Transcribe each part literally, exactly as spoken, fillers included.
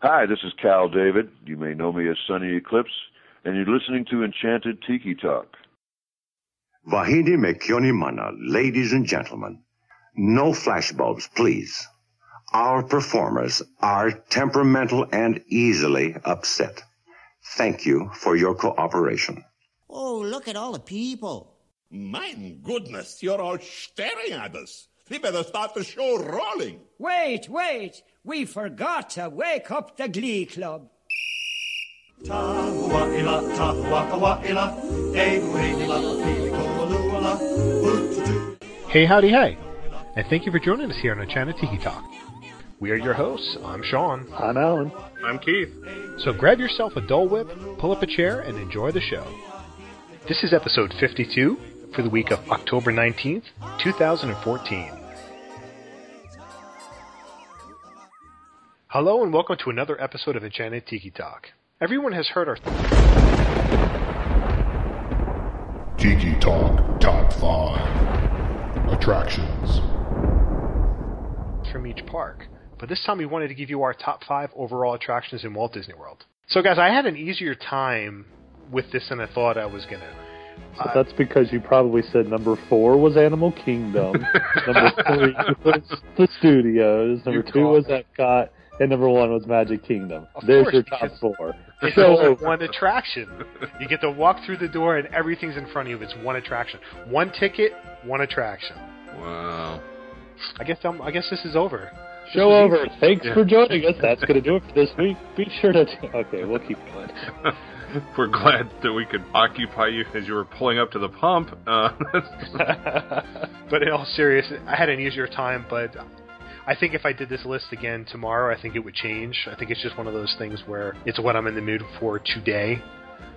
Hi, this is Cal David. You may know me as Sunny Eclipse, and you're listening to Enchanted Tiki Talk. Vahidi Mekyoni Mana, ladies and gentlemen. No flashbulbs, please. Our performers are temperamental and easily upset. Thank you for your cooperation. Oh, look at all the people. My goodness, you're all staring at us. We better start the show rolling. Wait, wait. We forgot to wake up the Glee Club. Hey, howdy, hey. And thank you for joining us here on Enchanted Tiki Talk. We are your hosts. I'm Sean. I'm Alan. I'm Keith. So grab yourself a Dole Whip, pull up a chair, and enjoy the show. This is episode fifty-two for the week of October nineteenth, two thousand fourteen. Hello and welcome to another episode of Enchanted Tiki Talk. Everyone has heard our th- Tiki Talk Top five Attractions from each park, but this time we wanted to give you our top five overall attractions in Walt Disney World. So guys, I had an easier time with this than I thought I was going to. So uh, that's because you probably said number four was Animal Kingdom, number three was the studios, number two was Epcot, and number one was Magic Kingdom. Of There's course, your top four. It's so, only one attraction. You get to walk through the door and everything's in front of you. It's one attraction. One ticket, one attraction. Wow. I guess I'm, I guess this is over. Show over. Easy. Thanks yeah. for joining us. That's going to do it for this week. Be sure to... T- okay, we'll keep going. We're glad that we could occupy you as you were pulling up to the pump. Uh, but in all seriousness, I had an easier time, but I think if I did this list again tomorrow, I think it would change. I think it's just one of those things where it's what I'm in the mood for today,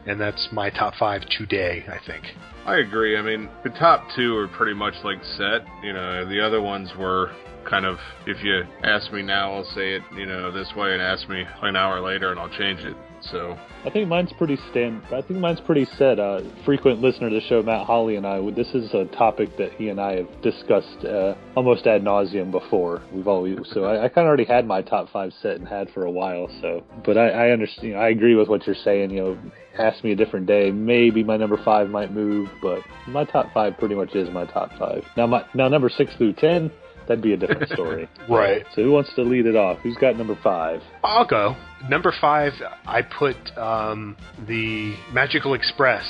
and that's my top five today, I think. I agree. I mean, the top two are pretty much like set. You know, the other ones were... kind of, if you ask me now, I'll say it, you know, this way, and ask me an hour later, and I'll change it. So I think mine's pretty stand. I think mine's pretty set. Uh, frequent listener to the show, Matt Hawley, and I. This is a topic that he and I have discussed uh, almost ad nauseum before. We've always so I, I kind of already had my top five set and had for a while. So, but I, I understand. You know, I agree with what you're saying. You know, ask me a different day, maybe my number five might move, but my top five pretty much is my top five. Now, my now number six through ten. That'd be a different story. Right. So who wants to lead it off? Who's got number five? I'll go. Number five, I put um, the Magical Express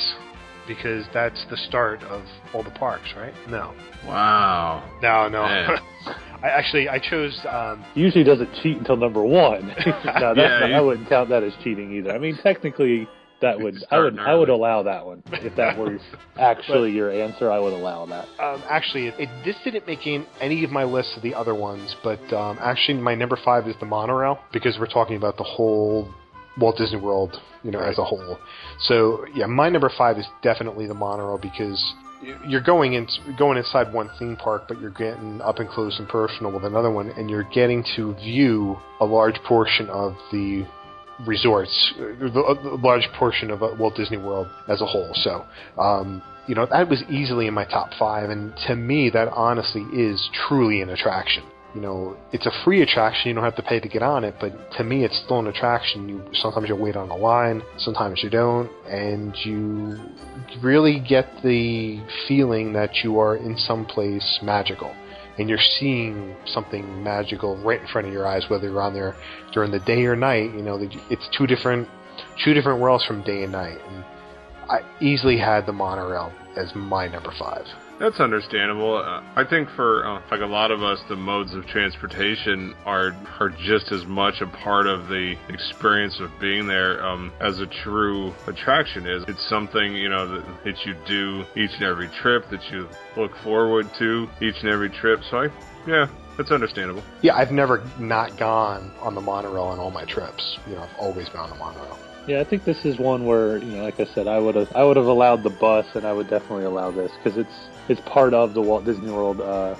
because that's the start of all the parks, right? No. Wow. No, no. I actually, I chose... Um, usually doesn't cheat until number one. no, that's yeah, not, you... I wouldn't count that as cheating either. I mean, technically... That would I would I would allow that one if that were actually but, your answer. I would allow that. Um, actually, it, this didn't make in any of my lists of the other ones, but um, actually, my number five is the monorail because we're talking about the whole Walt Disney World, you know, right. as a whole. So yeah, my number five is definitely the monorail because you're going in going inside one theme park, but you're getting up and close and personal with another one, and you're getting to view a large portion of the. Resorts, a large portion of Walt Disney World as a whole. So, um, you know, that was easily in my top five, and to me, that honestly is truly an attraction. You know, it's a free attraction, you don't have to pay to get on it, but to me, it's still an attraction. You sometimes you'll wait on a line, sometimes you don't, and you really get the feeling that you are in some place magical. And you're seeing something magical right in front of your eyes, whether you're on there during the day or night. You know, it's two different, two different worlds from day and night. And I easily had the monorail as my number five. That's understandable. Uh, I think for uh, like a lot of us, the modes of transportation are are just as much a part of the experience of being there um, as a true attraction is. It's something, you know, that, that you do each and every trip, that you look forward to each and every trip. So, I, yeah, that's understandable. Yeah, I've never not gone on the monorail on all my trips. You know, I've always been on the monorail. Yeah, I think this is one where, you know, like I said, I would have I would have allowed the bus, and I would definitely allow this because it's it's part of the Walt Disney World uh,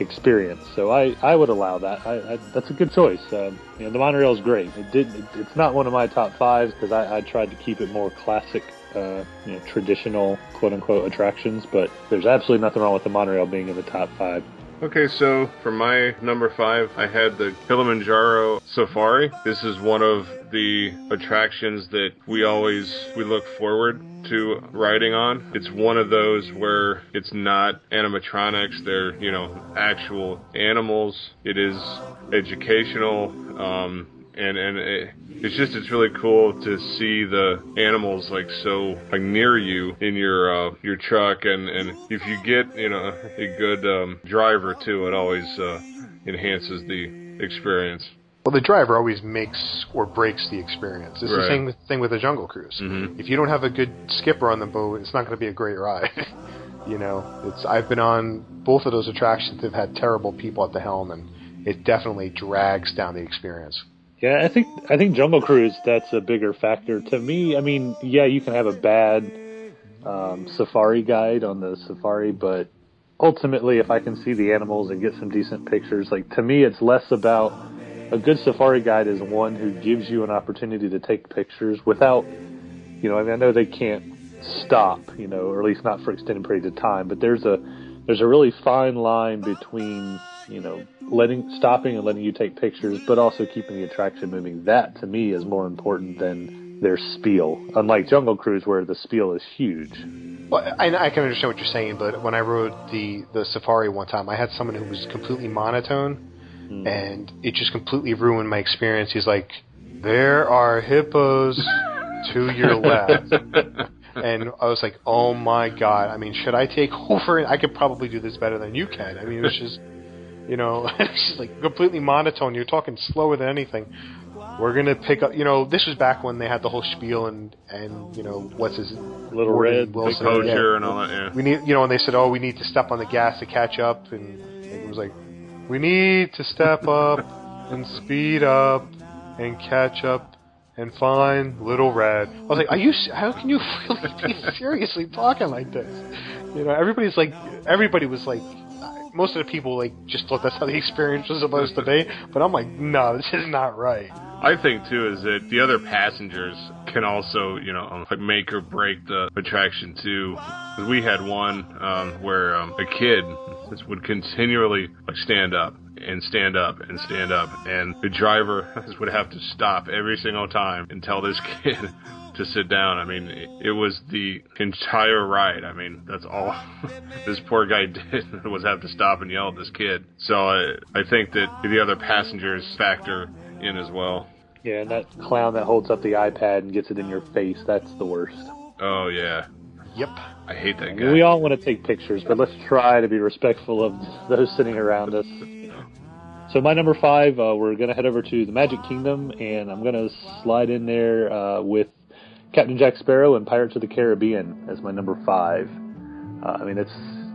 experience. So I, I would allow that. I, I, that's a good choice. Um, you know, the monorail is great. It did. It, it's not one of my top fives because I, I tried to keep it more classic, uh, you know, traditional quote unquote attractions. But there's absolutely nothing wrong with the monorail being in the top five. Okay, so for my number five, I had the Kilimanjaro Safari. This is one of the attractions that we always, we look forward to riding on. It's one of those where it's not animatronics, they're, you know, actual animals. It is educational, um, and, and it, it's just, it's really cool to see the animals like so like near you in your uh, your truck, and, and if you get, you know, a good um, driver too, it always uh, enhances the experience. Well, the driver always makes or breaks the experience. It's right. The same thing with a Jungle Cruise. Mm-hmm. If you don't have a good skipper on the boat, it's not going to be a great ride. You know, it's I've been on both of those attractions that have had terrible people at the helm, and it definitely drags down the experience. Yeah, I think I think Jungle Cruise, that's a bigger factor to me. I mean, yeah, you can have a bad um, safari guide on the safari, but ultimately, if I can see the animals and get some decent pictures, like to me, it's less about a good safari guide is one who gives you an opportunity to take pictures without, you know, I mean, I know they can't stop, you know, or at least not for extended periods of time, but there's a there's a really fine line between, you know, letting stopping and letting you take pictures, but also keeping the attraction moving. That to me is more important than their spiel. Unlike Jungle Cruise, where the spiel is huge. Well, I, I can understand what you're saying, but when I rode the the safari one time, I had someone who was completely monotone, mm. and it just completely ruined my experience. He's like, "There are hippos to your left." And I was like, "Oh my God!" I mean, should I take over? I could probably do this better than you can. I mean, it was just. You know, it's like completely monotone. You're talking slower than anything. We're going to pick up, you know, this was back when they had the whole spiel and, and you know, what's his Little Red, Wilson, Big Poacher, yeah, and all that, yeah. We need, you know, and they said, oh, we need to step on the gas to catch up. And it was like, we need to step up and speed up and catch up and find Little Red. I was like, are you, how can you really be seriously talking like this? You know, everybody's like, everybody was like, most of the people like just thought that's how the experience was supposed to be, but I'm like, no, this is not right. I think too is that the other passengers can also, you know, like make or break the attraction too. We had one um, where um, a kid would continually like stand up and stand up and stand up, and the driver would have to stop every single time and tell this kid to sit down. I mean, it was the entire ride. I mean, that's all this poor guy did was have to stop and yell at this kid. So I, I think that the other passengers factor in as well. Yeah, and that clown that holds up the iPad and gets it in your face, that's the worst. Oh, yeah. Yep. I hate that guy. We all want to take pictures, but let's try to be respectful of those sitting around us. So my number five, uh, we're going to head over to the Magic Kingdom, and I'm going to slide in there uh, with Captain Jack Sparrow and Pirates of the Caribbean as my number five. Uh, I mean, it's,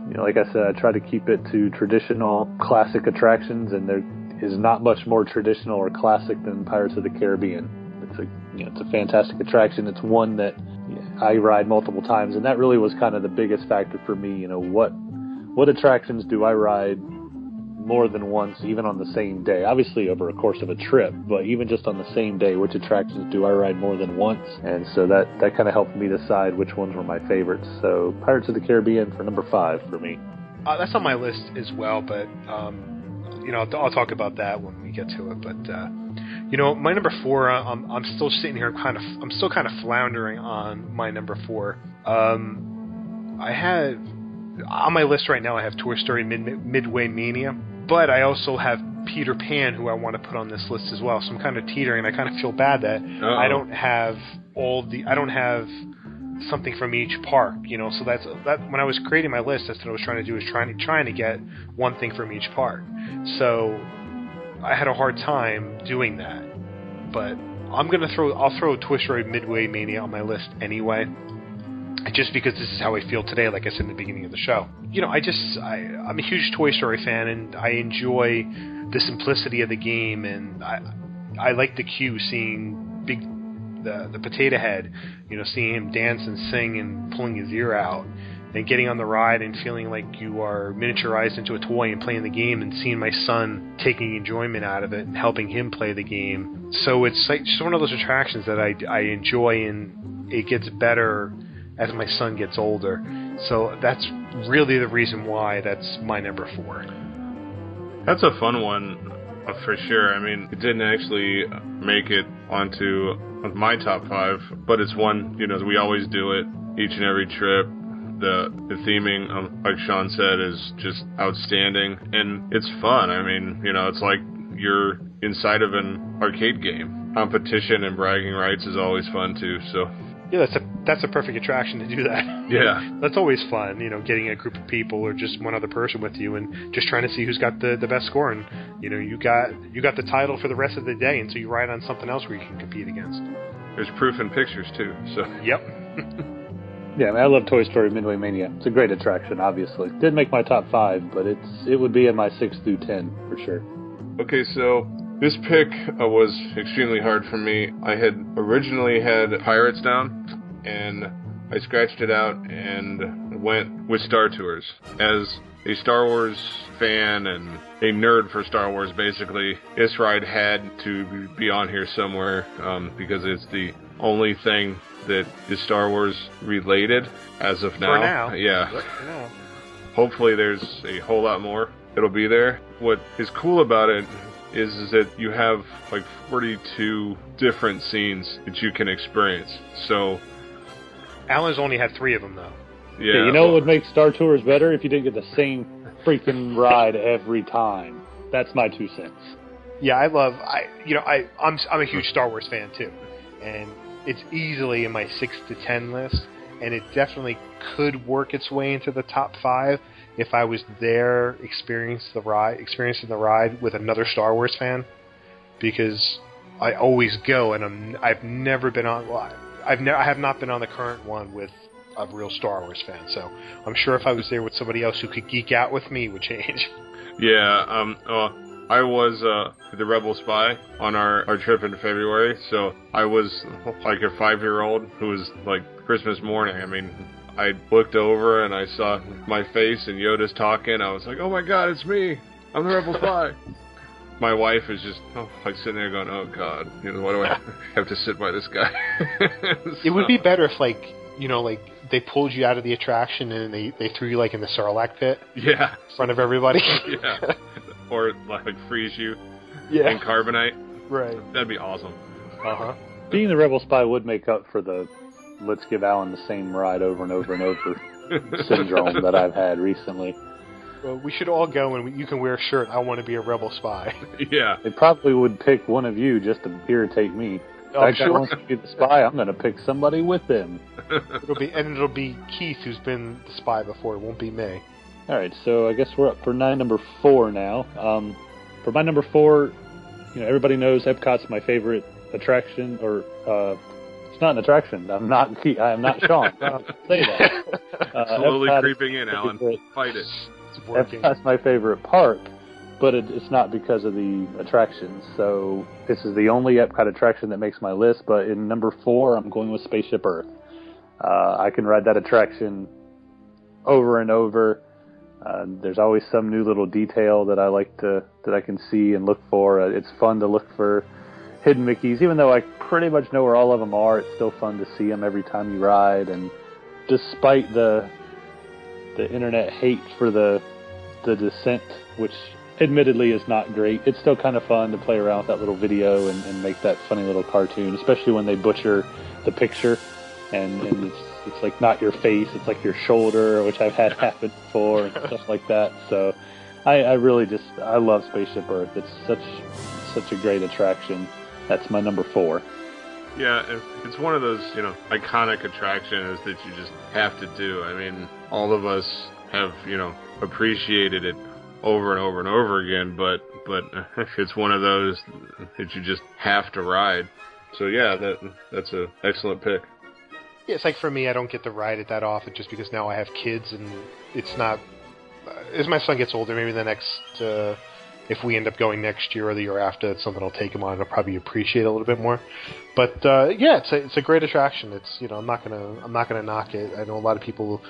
you know, like I said, I try to keep it to traditional classic attractions, and there is not much more traditional or classic than Pirates of the Caribbean. It's a, you know, it's a fantastic attraction. It's one that I ride multiple times, and that really was kind of the biggest factor for me. You know, what what attractions do I ride more than once, even on the same day? Obviously over a course of a trip, but even just on the same day, which attractions do I ride more than once? And so that, that kind of helped me decide which ones were my favorites. So Pirates of the Caribbean for number five for me. Uh, that's on my list as well, but, um, you know, I'll, I'll talk about that when we get to it. But, uh, you know, my number four, I'm, I'm still sitting here, I'm, kind of, I'm still kind of floundering on my number four. Um, I have, on my list right now, I have Toy Story Mid- Midway Mania. But I also have Peter Pan, who I want to put on this list as well. So I'm kind of teetering. I kind of feel bad that Uh-oh. I don't have all the. I don't have something from each park, you know. So that's that. When I was creating my list, that's what I was trying to do, is trying to trying to get one thing from each park. So I had a hard time doing that. But I'm gonna throw. I'll throw Toy Story Midway Mania on my list anyway. Just because this is how I feel today, like I said in the beginning of the show. You know, I just, I, I'm a huge Toy Story fan, and I enjoy the simplicity of the game, and I I like the cue, seeing big the, the potato head, you know, seeing him dance and sing and pulling his ear out, and getting on the ride and feeling like you are miniaturized into a toy and playing the game, and seeing my son taking enjoyment out of it and helping him play the game. So it's like just one of those attractions that I, I enjoy, and it gets better as my son gets older. So that's really the reason why that's my number four. That's a fun one for sure. I mean, it didn't actually make it onto my top five, but it's one, you know, we always do it each and every trip. The, the theming, um, like Sean said, is just outstanding, and it's fun. I mean, you know, it's like you're inside of an arcade game. Competition and bragging rights is always fun, too, so... Yeah, that's a that's a perfect attraction to do that. Yeah. That's always fun, you know, getting a group of people or just one other person with you and just trying to see who's got the, the best score. And, you know, you got you got the title for the rest of the day, and so you ride on something else where you can compete against. There's proof in pictures, too, so... Yep. Yeah, I, mean, I love Toy Story Midway Mania. It's a great attraction, obviously. Didn't make my top five, but it's it would be in my six through ten, for sure. Okay, so... This pick uh, was extremely hard for me. I had originally had Pirates down, and I scratched it out and went with Star Tours. As a Star Wars fan and a nerd for Star Wars, basically, this ride had to be on here somewhere um, because it's the only thing that is Star Wars related as of now. For now. Yeah. For now. Hopefully there's a whole lot more that'll be there. What is cool about it Is, is that you have like forty-two different scenes that you can experience. So Alan's only had three of them, though. Yeah, yeah you know well, what would make Star Tours better? If you didn't get the same freaking ride every time. That's my two cents. Yeah, I love. I you know I I'm I'm a huge Star Wars fan too, and it's easily in my six to ten list, and it definitely could work its way into the top five. If I was there, experience the ride, experiencing the ride with another Star Wars fan, because I always go, and I'm, I've never been on. I've never, I have not been on the current one with a real Star Wars fan. So I'm sure if I was there with somebody else who could geek out with me, it would change. Yeah, um, uh, I was uh, the Rebel Spy on our, our trip in February, so I was like a five-year-old who was like Christmas morning. I mean. I looked over and I saw my face and Yoda's talking. I was like, oh my god, it's me. I'm the Rebel Spy. My wife is just oh, like sitting there going, oh god, you know, why do I have to sit by this guy? So, it would be better if like, you know, like they pulled you out of the attraction and they, they threw you like in the Sarlacc pit. Yeah. In front of everybody. Yeah. Or like freeze you. Yeah. In carbonite. Right. That'd be awesome. Uh-huh. Being the Rebel Spy would make up for the let's give Alan the same ride over and over and over syndrome that I've had recently. Well, we should all go and we, you can wear a shirt, I want to be a Rebel Spy. Yeah. They probably would pick one of you just to irritate me. Oh, if I sure. want to be the spy, I'm going to pick somebody with them. It'll be, and it'll be Keith, who's been the spy before. It won't be me. All right, so I guess we're up for nine, number four now. Um, for my number four, you know, everybody knows Epcot's my favorite attraction or... Uh, It's not an attraction. I'm not. I am not Sean. I don't say that. Uh, Slowly Epcot creeping in, Alan. Favorite. Fight it. It's working. That's my favorite park, but it, it's not because of the attractions. So this is the only Epcot attraction that makes my list. But in number four, I'm going with Spaceship Earth. Uh, I can ride that attraction over and over. Uh, there's always some new little detail that I like to that I can see and look for. Uh, it's fun to look for hidden Mickeys, even though I pretty much know where all of them are. It's still fun to see them every time you ride, and despite the the internet hate for the the descent, which admittedly is not great, it's still kind of fun to play around with that little video and, and make that funny little cartoon, especially when they butcher the picture, and, and it's, it's like not your face, it's like your shoulder, which I've had happen before, and stuff like that. So I, I really just, I love Spaceship Earth. It's such such a great attraction. That's my number four. Yeah, it's one of those, you know, iconic attractions that you just have to do. I mean, all of us have, you know, appreciated it over and over and over again, but but it's one of those that you just have to ride. So yeah, that that's an excellent pick. Yeah, it's like for me, I don't get to ride it that often just because now I have kids, and it's not... As my son gets older, maybe the next... Uh, If we end up going next year or the year after, it's something I'll take him on and I'll probably appreciate a little bit more. But uh, yeah, it's a, it's a great attraction. It's, you know, I'm not gonna I'm not gonna knock it. I know a lot of people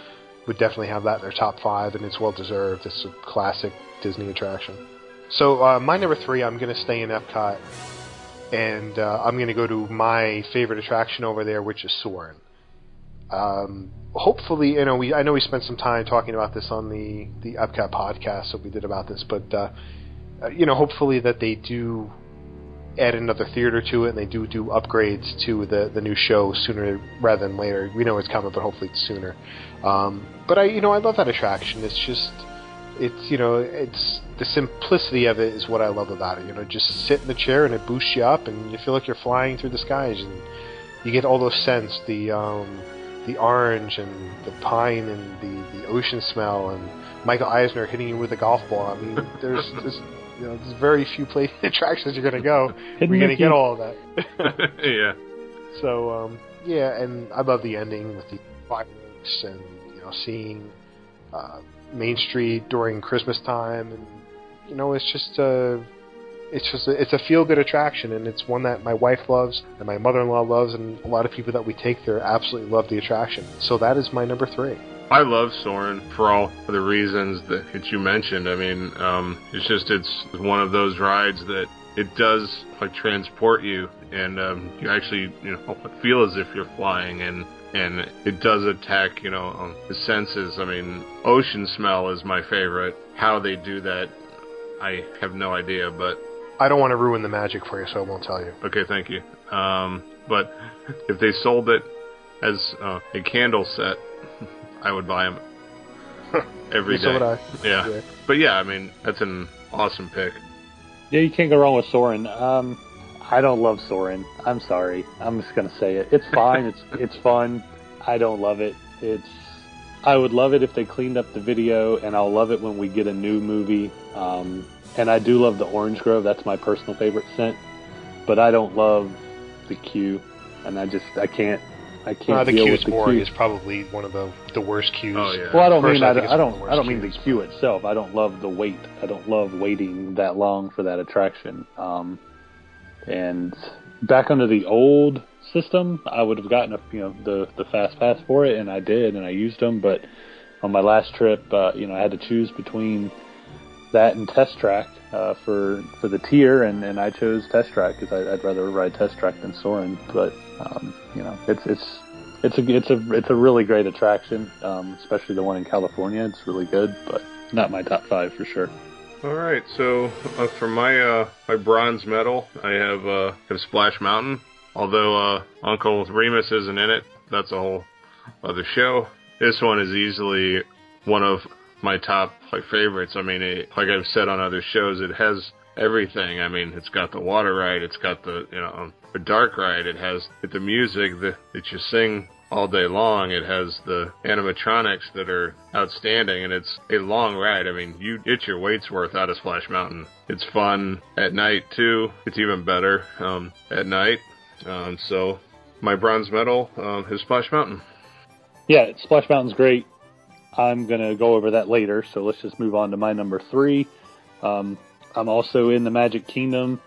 would definitely have that in their top five, and it's well deserved. It's a classic Disney attraction. So uh, my number three, I'm gonna stay in Epcot, and uh, I'm gonna go to my favorite attraction over there, which is Soarin'. Um, hopefully, you know, we I know we spent some time talking about this on the the Epcot podcast that we did about this, but. Uh, uh, you know, hopefully that they do add another theater to it and they do do upgrades to the, the new show sooner rather than later. We know it's coming, but hopefully it's sooner. Um, but I, you know, I love that attraction. It's just, it's, you know, it's the simplicity of it is what I love about it. You know, just sit in the chair and it boosts you up and you feel like you're flying through the skies and you get all those scents, the, um, the orange and the pine and the, the ocean smell and Michael Eisner hitting you with a golf ball. I mean, there's just, you know, there's very few place attractions you're going to go. We're going to get all of that. Yeah. So, um, yeah, and I love the ending with the fireworks and, you know, seeing uh, Main Street during Christmas time. And, you know, it's just a, it's just a, it's a feel-good attraction, and it's one that my wife loves and my mother-in-law loves, and a lot of people that we take there absolutely love the attraction. So that is my number three. I love Soarin' for all the reasons that you mentioned. I mean, um, it's just, it's one of those rides that it does, like, transport you, and um, you actually, you know, feel as if you're flying, and, and it does attack, you know, um, the senses. I mean, ocean smell is my favorite. How they do that, I have no idea, but... I don't want to ruin the magic for you, so I won't tell you. Okay, thank you. Um, but if they sold it as uh, a candle set... I would buy them every day. So would I. Yeah. yeah. But yeah, I mean, that's an awesome pick. Yeah, you can't go wrong with Soarin'. Um, I don't love Soarin'. I'm sorry. I'm just going to say it. It's fine. it's it's fun. I don't love it. It's. I would love it if they cleaned up the video, and I'll love it when we get a new movie. Um, and I do love the orange grove. That's my personal favorite scent. But I don't love the queue, and I just, I can't. I can't uh, the queue scoring is probably one of the the worst queues. Oh, yeah. Well, I don't First, mean I, I don't I don't mean the queue itself. I don't love the wait. I don't love waiting that long for that attraction. Um, and back under the old system, I would have gotten a, you know, the the fast pass for it, and I did, and I used them. But on my last trip, uh, you know, I had to choose between that and Test Track uh, for for the tier, and, and I chose Test Track because I'd rather ride Test Track than Soarin', but. Um, you know, it's it's it's a it's a it's a really great attraction, um, especially the one in California. It's really good, but not my top five for sure. All right, so uh, for my uh, my bronze medal, I have uh, have Splash Mountain. Although uh, Uncle Remus isn't in it, that's a whole other show. This one is easily one of my top my favorites. I mean, it, like I've said on other shows, it has everything. I mean, it's got the water ride, it's got the, you know. Um, A dark ride. It has the music that, that you sing all day long. It has the animatronics that are outstanding, and it's a long ride. I mean, you get your weight's worth out of Splash Mountain. It's fun at night too. It's even better um, at night. Um, so my bronze medal um, is Splash Mountain. Yeah, Splash Mountain's great. I'm gonna go over that later. So let's just move on to my number three. Um, I'm also in the Magic Kingdom.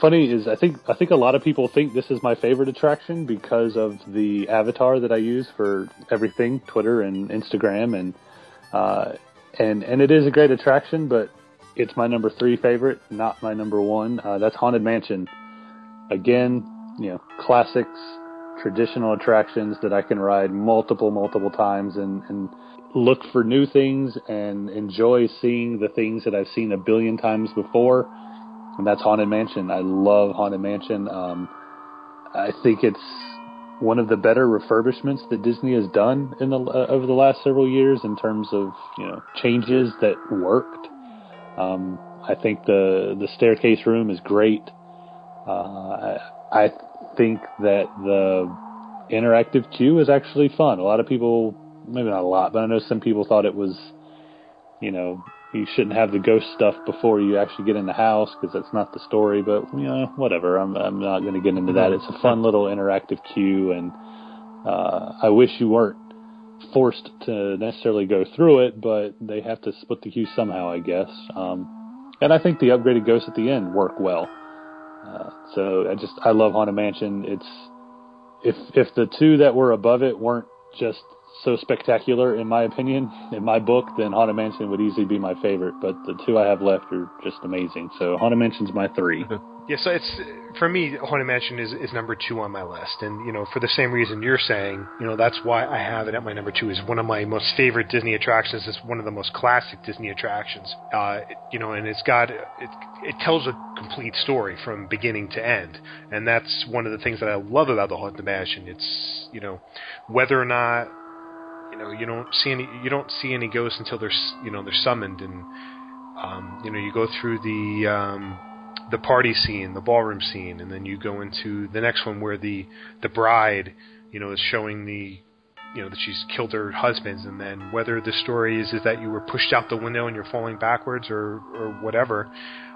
Funny is, I think I think a lot of people think this is my favorite attraction because of the avatar that I use for everything, Twitter and Instagram, and uh, and and it is a great attraction, but it's my number three favorite, not my number one. Uh, that's Haunted Mansion. Again, you know, classics, traditional attractions that I can ride multiple, multiple times and, and look for new things and enjoy seeing the things that I've seen a billion times before. And that's Haunted Mansion. I love Haunted Mansion. Um, I think it's one of the better refurbishments that Disney has done in the uh, over the last several years in terms of, you know, changes that worked. Um, I think the the staircase room is great. Uh, I, I think that the interactive queue is actually fun. A lot of people, maybe not a lot, but I know some people thought it was, you know, you shouldn't have the ghost stuff before you actually get in the house because that's not the story. But, you know, whatever. I'm I'm not going to get into that. It's a fun little interactive queue, and uh, I wish you weren't forced to necessarily go through it, but they have to split the queue somehow, I guess. Um, and I think the upgraded ghosts at the end work well. Uh, so I just I love Haunted Mansion. It's if if the two that were above it weren't just so spectacular, in my opinion, in my book, then Haunted Mansion would easily be my favorite, but the two I have left are just amazing. So Haunted Mansion's my three. Yeah, so it's, for me, Haunted Mansion is, is number two on my list. And, you know, for the same reason you're saying, you know, that's why I have it at my number two. Is one of my most favorite Disney attractions. It's one of the most classic Disney attractions. Uh, it, you know, and it's got, it, it tells a complete story from beginning to end. And that's one of the things that I love about the Haunted Mansion. It's, you know, whether or not, you know, you don't see any, you don't see any ghosts until they're, you know, they're summoned. And, um, you know, you go through the, um, the party scene, the ballroom scene, and then you go into the next one where the, the bride, you know, is showing the, you know, that she's killed her husband. And then whether the story is, is that you were pushed out the window and you're falling backwards or, or whatever,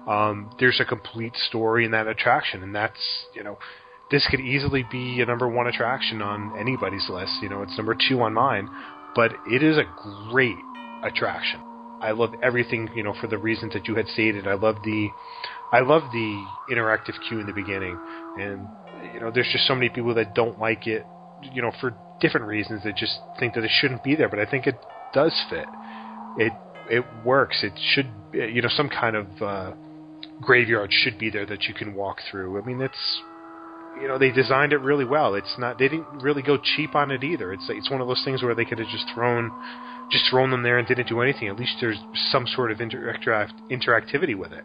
um, there's a complete story in that attraction. And that's, you know, this could easily be a number one attraction on anybody's list. You know, it's number two on mine, but it is a great attraction. I love everything, you know, for the reasons that you had stated. I love the, I love the interactive queue in the beginning, and you know, there's just so many people that don't like it, you know, for different reasons. They just think that it shouldn't be there, but I think it does fit. It it works. It should, you know, some kind of uh, graveyard should be there that you can walk through. I mean, it's, you know, they designed it really well. It's not, they didn't really go cheap on it either. It's it's one of those things where they could have just thrown. Just thrown them there and didn't do anything. At least there's some sort of interact interactivity with it.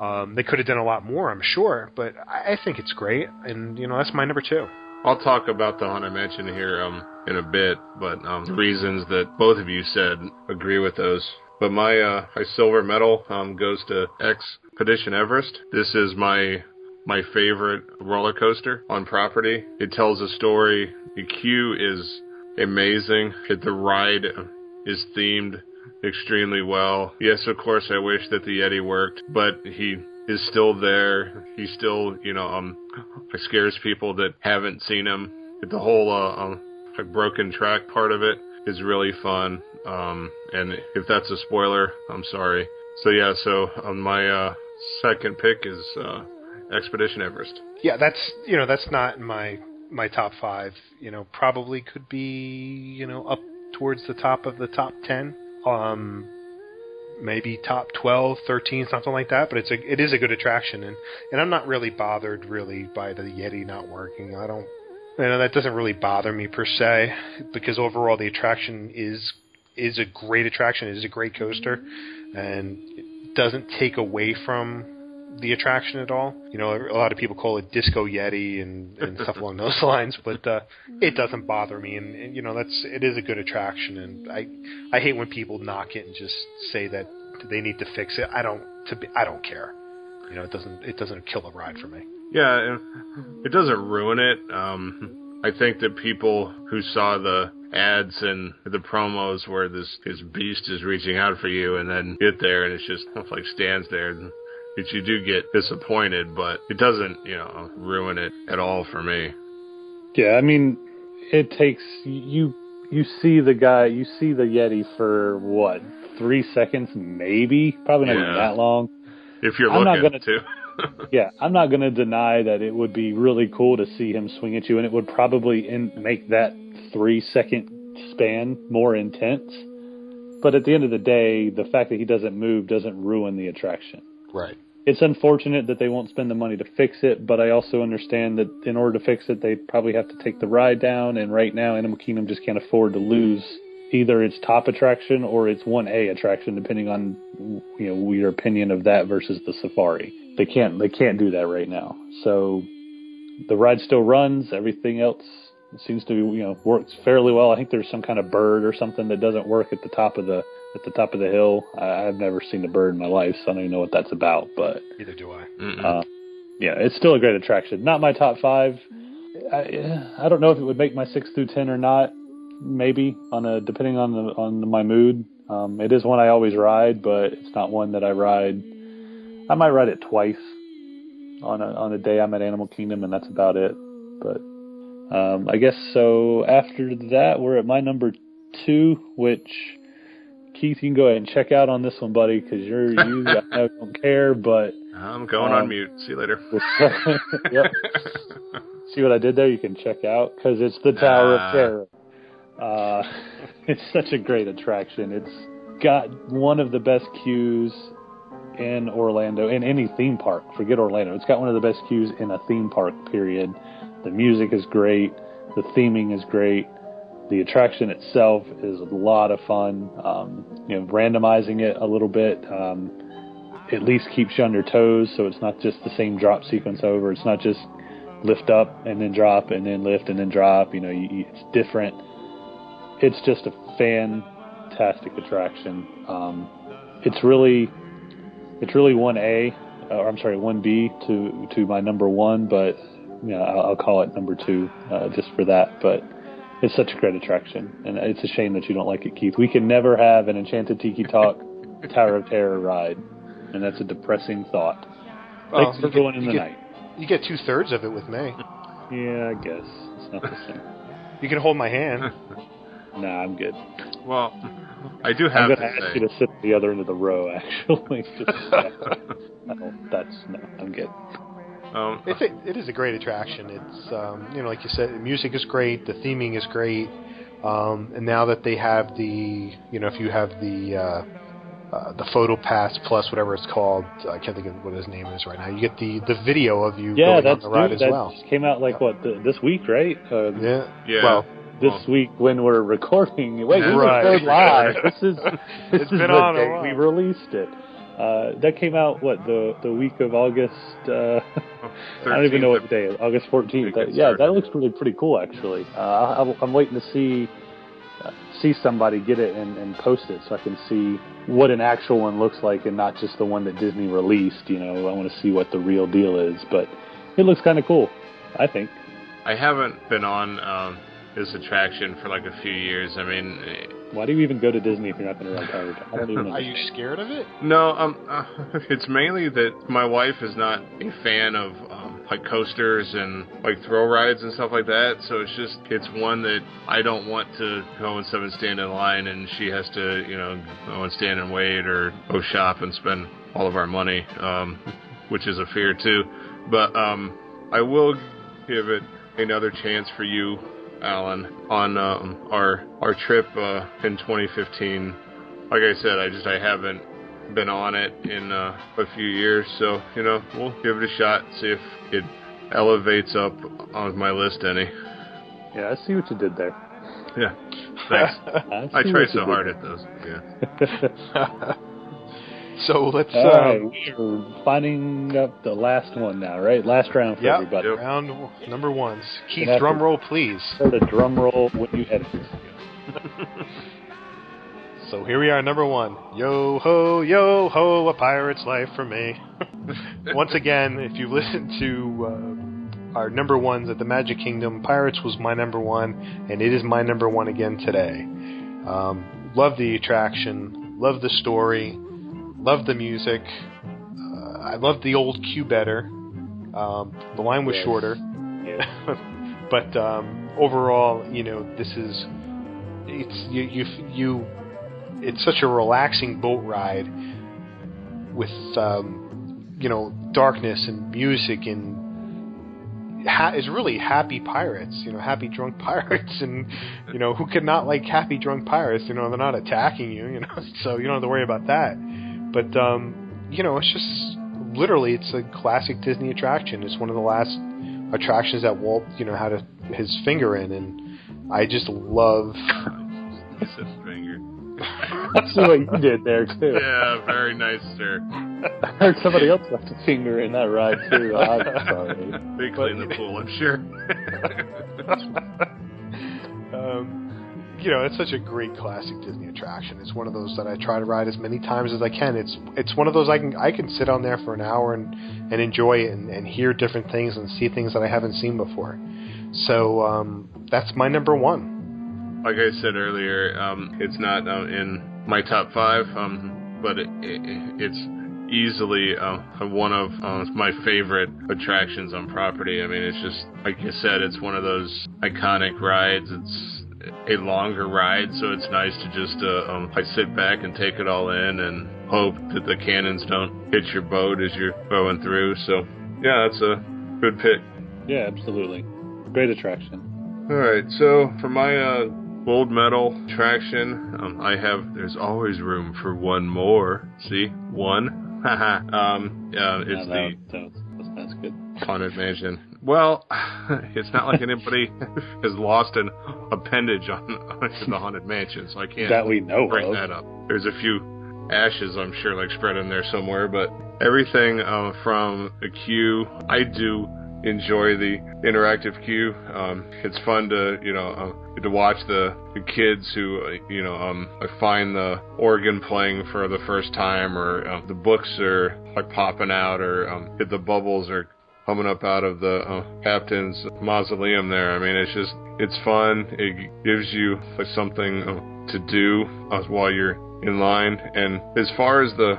Um, they could have done a lot more, I'm sure, but I think it's great, and you know, that's my number two. I'll talk about the Haunted Mansion here um, in a bit, but um, the reasons that both of you said, agree with those. But my, uh, my silver medal um, goes to Expedition Everest. This is my my favorite roller coaster on property. It tells a story. The queue is amazing. The ride is themed extremely well. Yes, of course, I wish that the Yeti worked, but he is still there. He still, you know, um, scares people that haven't seen him. The whole uh, um, broken track part of it is really fun. Um, and if that's a spoiler, I'm sorry. So yeah, so um, my uh, second pick is uh, Expedition Everest. Yeah, that's, you know, that's not my my top five. You know, probably could be, you know, up towards the top of the top ten, um, maybe top twelve, thirteen, something like that. But it's a, it is a good attraction, and, and I'm not really bothered really by the Yeti not working. I don't, you know, that doesn't really bother me per se, because overall the attraction is is a great attraction. It is a great coaster, and it doesn't take away from the attraction at all. You know, a lot of people call it Disco Yeti and, and stuff along those lines, but uh, it doesn't bother me. And, and you know, that's, it is a good attraction. And I, I hate when people knock it and just say that they need to fix it. I don't, to be, I don't care. You know, it doesn't, it doesn't kill the ride for me. Yeah, it doesn't ruin it. Um, I think that people who saw the ads and the promos where this his beast is reaching out for you, and then get there and it's just like stands there. And, that you do get disappointed, but it doesn't, you know, ruin it at all for me. Yeah, I mean, it takes, you you see the guy, you see the Yeti for, what, three seconds maybe? Probably not yeah. that long. If you're I'm looking not gonna, to. Yeah, I'm not going to deny that it would be really cool to see him swing at you, and it would probably in, make that three-second span more intense. But at the end of the day, the fact that he doesn't move doesn't ruin the attraction. Right. It's unfortunate that they won't spend the money to fix it, but I also understand that in order to fix it, they probably have to take the ride down, and right now Animal Kingdom just can't afford to lose either its top attraction or its one A attraction, depending on, you know, your opinion of that versus the safari. They can't they can't do that right now. So the ride still runs. Everything else seems to, you know, works fairly well. I think there's some kind of bird or something that doesn't work at the top of the at the top of the hill. I've never seen a bird in my life, so I don't even know what that's about. But neither do I. Uh, yeah, it's still a great attraction. Not my top five. I, I don't know if it would make my six through ten or not. Maybe on a depending on the on the, my mood. Um, it is one I always ride, but it's not one that I ride. I might ride it twice on a on a day I'm at Animal Kingdom, and that's about it. But um, I guess so. After that, we're at my number two, which. Keith, you can go ahead and check out on this one, buddy, because you're you. I know, don't care, but I'm going um, on mute. See you later. Yep. See what I did there? You can check out because it's the Tower uh. of Terror. Uh, it's such a great attraction. It's got one of the best queues in Orlando, in any theme park. Forget Orlando. It's got one of the best queues in a theme park, period. The music is great. The theming is great. The attraction itself is a lot of fun. Um, you know, randomizing it a little bit um, at least keeps you on your toes, so it's not just the same drop sequence over. It's not just lift up and then drop and then lift and then drop. You know, you, you, it's different. It's just a fantastic attraction. Um, it's really, it's really one A, or I'm sorry, one B to to my number one, but you know, I'll, I'll call it number two uh, just for that. But it's such a great attraction, and it's a shame that you don't like it, Keith. We can never have an Enchanted Tiki Talk Tower of Terror ride, and that's a depressing thought. Well, Thanks for going in the get, night. You get two-thirds of it with me. Yeah, I guess. It's not the same. You can hold my hand. Nah, I'm good. Well, I do have I'm gonna to ask say. you to sit at the other end of the row, actually. Just, uh, no, that's, no, I'm good. Um, it's a, it is a great attraction. It's um, you know, like you said, the music is great, the theming is great, um, and now that they have the you know if you have the uh, uh, the PhotoPass Plus, whatever it's called, I can't think of what his name is right now. You get the, the video of you yeah, going that's on the ride new, as that well. Yeah, came out like yeah. what th- this week, right? Uh, yeah. yeah. Well, this well. week when we're recording, wait, yeah. right. we live. This is this it's is been on a while. We released it. Uh, that came out, what, the the week of August, uh, I don't even know what day is, August fourteenth. That, yeah, that looks really pretty cool, actually. Uh, I, I'm waiting to see uh, see somebody get it and, and post it so I can see what an actual one looks like and not just the one that Disney released, you know. I want to see what the real deal is, but it looks kind of cool, I think. I haven't been on um, this attraction for like a few years. I mean... It, Why do you even go to Disney if you're not going to ride Tower? I don't even know. Are you scared of it? No, um, uh, it's mainly that my wife is not a fan of um, like coasters and like thrill rides and stuff like that. So it's just it's one that I don't want to go and someone stand in line and she has to you know go and stand and wait or go shop and spend all of our money, um, which is a fear too. But um, I will give it another chance for you, Alan, on um, our our trip uh, in twenty fifteen. Like I said, I just I haven't been on it in uh, a few years, so you know we'll give it a shot, see if it elevates up on my list any. Yeah, I see what you did there. Yeah, thanks. I, I tried so hard there. at those. Yeah. So let's. All right, um, we're finding up the last one now, right? Last round for yep, everybody. Yep. Round w- number ones. Keith, drum roll, please. Start a drum roll when you edit this. So here we are, number one. Yo ho, yo ho, a pirate's life for me. Once again, if you listen to uh, our number ones at the Magic Kingdom, Pirates was my number one, and it is my number one again today. Um, love the attraction. Love the story. Love the music. Uh, I love the old queue better. Um, the line was yes. shorter. Yeah. But um, overall, you know, this is it's you, you you it's such a relaxing boat ride with um, you know darkness and music and ha- it's really happy pirates. You know, happy drunk pirates, and you know who could not like happy drunk pirates? You know, they're not attacking you. You know, so you don't have to worry about that. But, um, you know, it's just literally it's a classic Disney attraction. It's one of the last attractions that Walt, you know, had a, his finger in. And I just love... He said finger. That's what you did there, too. Yeah, very nice, sir. I heard somebody else left a finger in that ride, too. I'm sorry. They clean the pool, I'm sure. um... You know, it's such a great classic Disney attraction. It's one of those that I try to ride as many times as I can. It's it's one of those I can I can sit on there for an hour and, and enjoy it and, and hear different things and see things that I haven't seen before. So um, that's my number one. Like I said earlier, um, it's not uh, in my top five, um, but it, it, it's easily uh, one of uh, my favorite attractions on property. I mean, it's just, like you said, it's one of those iconic rides. It's a longer ride, so it's nice to just uh, um, I sit back and take it all in and hope that the cannons don't hit your boat as you're going through. So, yeah, that's a good pick. Yeah, absolutely. Great attraction. All right, so for my uh, gold medal attraction, um, I have There's always room for one more. See? One. Haha. um, uh, it's no, that, the that, that's good. Haunted Mansion. Well, it's not like anybody has lost an appendage on, on the Haunted Mansion, so I can't that we know bring of. that up. There's a few ashes, I'm sure, like spread in there somewhere, but everything um, from a queue, I do enjoy the interactive queue. Um, it's fun to, you know, um, to watch the, the kids who, uh, you know, um, find the organ playing for the first time, or um, the books are like popping out, or um, the bubbles are coming up out of the uh, captain's mausoleum there. I mean, it's just, it's fun. It gives you like something uh, to do uh, while you're in line. And as far as the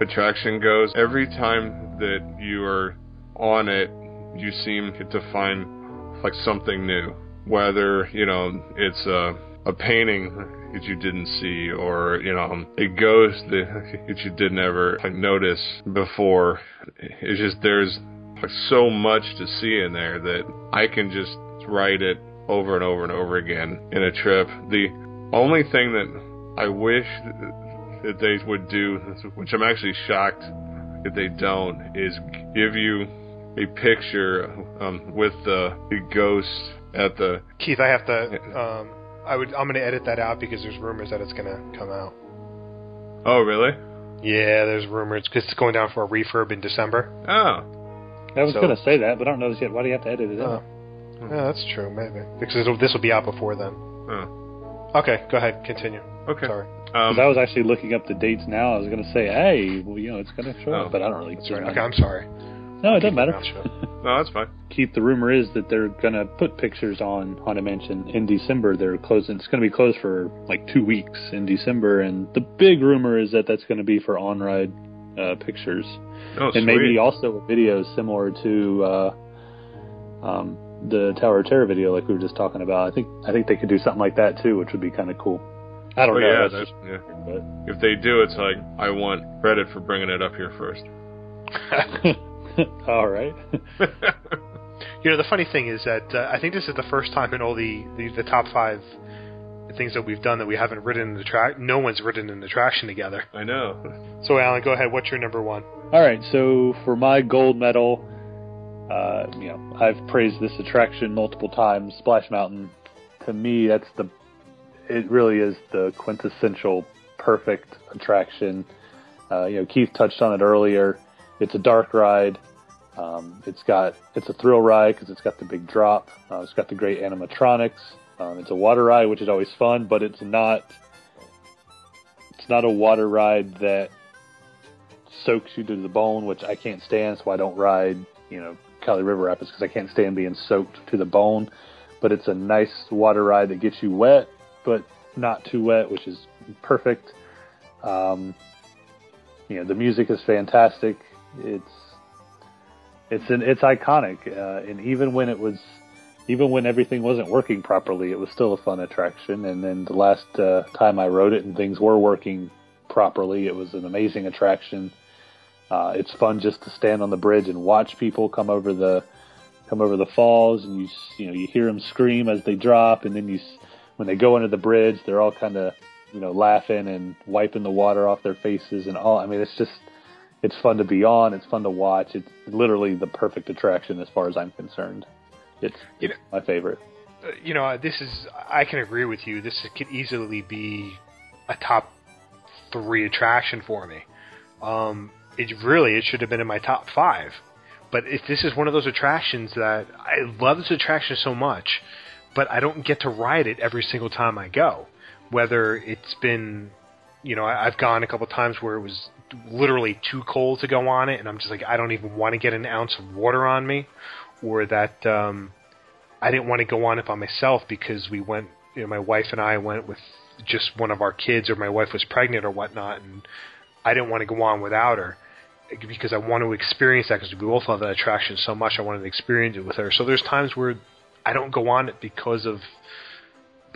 attraction goes, every time that you are on it, you seem to find like something new, whether, you know, it's a, a painting that you didn't see, or, you know, a ghost that you didn't ever like notice before. It's just, there's like so much to see in there that I can just write it over and over and over again in a trip. The only thing that I wish that they would do, which I'm actually shocked that they don't, is give you a picture um, with the, the ghost at the... Keith, I have to... Um, I would, I'm going to edit that out because there's rumors that it's going to come out. Oh, really? Yeah, there's rumors. Because it's going down for a refurb in December. Oh. I was so, going to say that, but I don't know this yet. Why do you have to edit it out? Oh, yeah, that's true, maybe. Because it'll, this will be out before then. Oh. Okay, go ahead. Continue. Okay. Sorry. Because um, I was actually looking up the dates now. I was going to say, hey, well, you know, it's going to show up, oh, but I don't really... That's right. Okay, I'm sorry. No, it doesn't matter. No, that's fine. Keith, the rumor is that they're going to put pictures on Haunted Mansion in December. They're closing. It's going to be closed for like two weeks in December, and the big rumor is that that's going to be for on-ride uh, pictures. Oh, and sweet. Maybe also a video similar to uh, um, the Tower of Terror video like we were just talking about. I think I think they could do something like that too, which would be kind of cool. I don't oh, know. Yeah, that's that's, weird, yeah. But if they do, it's like, I want credit for bringing it up here first. All right. You know, the funny thing is that uh, I think this is the first time in all the, the, the top five things that we've done that we haven't ridden an attraction. No one's ridden an attraction together. I know. So, Alan, go ahead. What's your number one? All right. So, for my gold medal, uh, you know, I've praised this attraction multiple times. Splash Mountain, to me, that's the. It really is the quintessential perfect attraction. Uh, you know, Keith touched on it earlier. It's a dark ride. Um, it's got it's a thrill ride because it's got the big drop. Uh, it's got the great animatronics. Um, it's a water ride, which is always fun, but it's not it's not a water ride that soaks you to the bone, which I can't stand. So I don't ride, you know, Kali River Rapids because I can't stand being soaked to the bone. But it's a nice water ride that gets you wet, but not too wet, which is perfect. Um, you know, the music is fantastic. It's it's an, it's iconic, uh, and even when it was, even when everything wasn't working properly, it was still a fun attraction. And then the last uh, time I rode it and things were working properly, it was an amazing attraction. Uh, it's fun just to stand on the bridge and watch people come over the come over the falls, and you you know you hear them scream as they drop, and then you when they go under the bridge, they're all kind of you know laughing and wiping the water off their faces and all. I mean, it's just. It's fun to be on. It's fun to watch. It's literally the perfect attraction as far as I'm concerned. It's, you know, my favorite. You know, this is... I can agree with you. This could easily be a top three attraction for me. Um, it really, it should have been in my top five. But if this is one of those attractions that... I love this attraction so much, but I don't get to ride it every single time I go. Whether it's been... You know, I've gone a couple times where it was... literally too cold to go on it, and I'm just like, I don't even want to get an ounce of water on me, or that um, I didn't want to go on it by myself because we went, you know, my wife and I went with just one of our kids, or my wife was pregnant or whatnot, and I didn't want to go on without her because I want to experience that because we both love that attraction so much. I wanted to experience it with her. So there's times where I don't go on it because of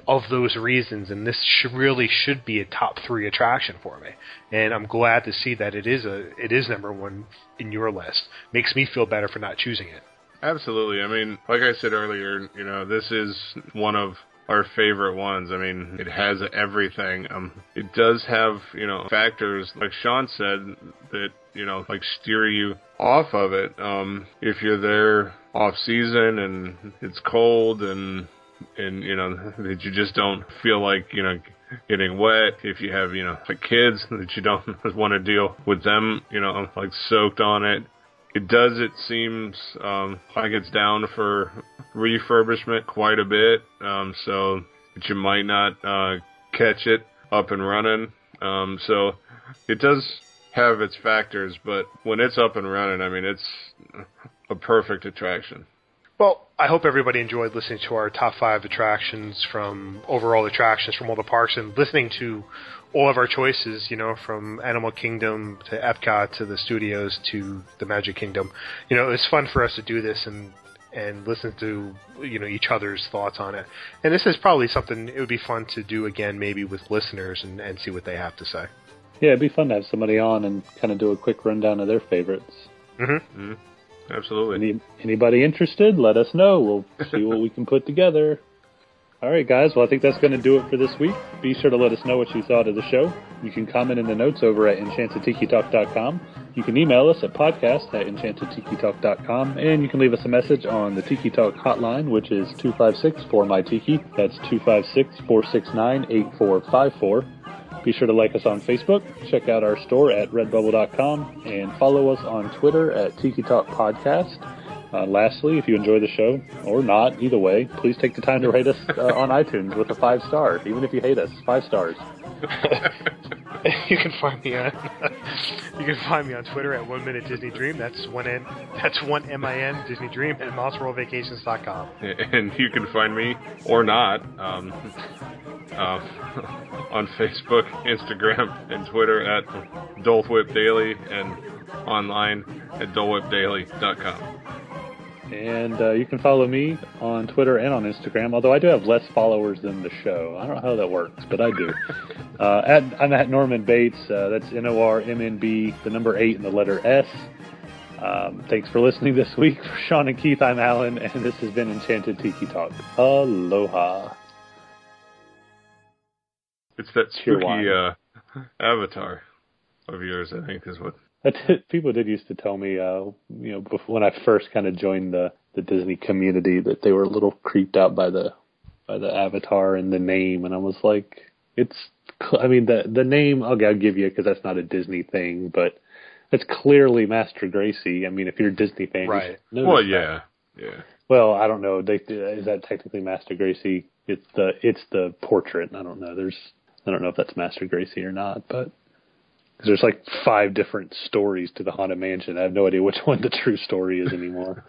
of those reasons, and this sh- really should be a top three attraction for me. And I'm glad to see that it is a it is number one in your list. Makes me feel better for not choosing it. Absolutely. I mean, like I said earlier, you know, this is one of our favorite ones. I mean, it has everything. Um, it does have, you know, factors, like Sean said, that, you know, like steer you off of it. Um, if you're there off season and it's cold and, and, you know, that you just don't feel like, you know, getting wet. If you have, you know, like kids, that you don't want to deal with them, you know, like soaked on it. It does, it seems um, like it's down for refurbishment quite a bit, um, so that you might not uh, catch it up and running. Um, so it does have its factors, but when it's up and running, I mean, it's a perfect attraction. Well, I hope everybody enjoyed listening to our top five attractions from overall attractions from all the parks and listening to all of our choices, you know, from Animal Kingdom to Epcot to the studios to the Magic Kingdom. You know, it's fun for us to do this and and listen to, you know, each other's thoughts on it. And this is probably something it would be fun to do again, maybe with listeners and, and see what they have to say. Yeah, it'd be fun to have somebody on and kind of do a quick rundown of their favorites. Mm-hmm. Mm-hmm. Absolutely. Any, anybody interested, let us know. We'll see what we can put together. All right, guys. Well, I think that's going to do it for this week. Be sure to let us know what you thought of the show. You can comment in the notes over at enchanted tiki talk dot com. You can email us at podcast at enchanted tiki talk dot com. And you can leave us a message on the Tiki Talk hotline, which is two five six, four M Y Tiki. That's two five six, four six nine, eight four five four. Be sure to like us on Facebook, check out our store at redbubble dot com, and follow us on Twitter at Tiki Talk Podcast. Uh, lastly, if you enjoy the show, or not, either way, please take the time to rate us uh, on iTunes with a five star, even if you hate us, five stars. you can find me on you can find me on Twitter at One Minute Disney Dream. That's one n. That's one M I N Disney Dream and Monster World Vacations dot com. And you can find me or not. Um, Uh, on Facebook, Instagram, and Twitter at Dole Whip Daily and online at dole whip daily dot com. And uh, you can follow me on Twitter and on Instagram, although I do have less followers than the show. I don't know how that works, but I do. uh, at, I'm at Norman Bates. Uh, that's N O R M N B, the number eight and the letter S. Um, thanks for listening this week. For Sean and Keith, I'm Alan, and this has been Enchanted Tiki Talk. Aloha. It's that spooky uh, avatar of yours, I think, is what... People did used to tell me, uh, you know, before, when I first kind of joined the, the Disney community, that they were a little creeped out by the by the avatar and the name. And I was like, it's... I mean, the the name, okay, I'll give you, because that's not a Disney thing, but it's clearly Master Gracie. I mean, if you're a Disney fan... Right. Well, yeah. That. Yeah. Well, I don't know. They, is that technically Master Gracie? It's the It's the portrait. I don't know. There's... I don't know if that's Master Gracie or not, but cause there's like five different stories to the Haunted Mansion. I have no idea which one the true story is anymore.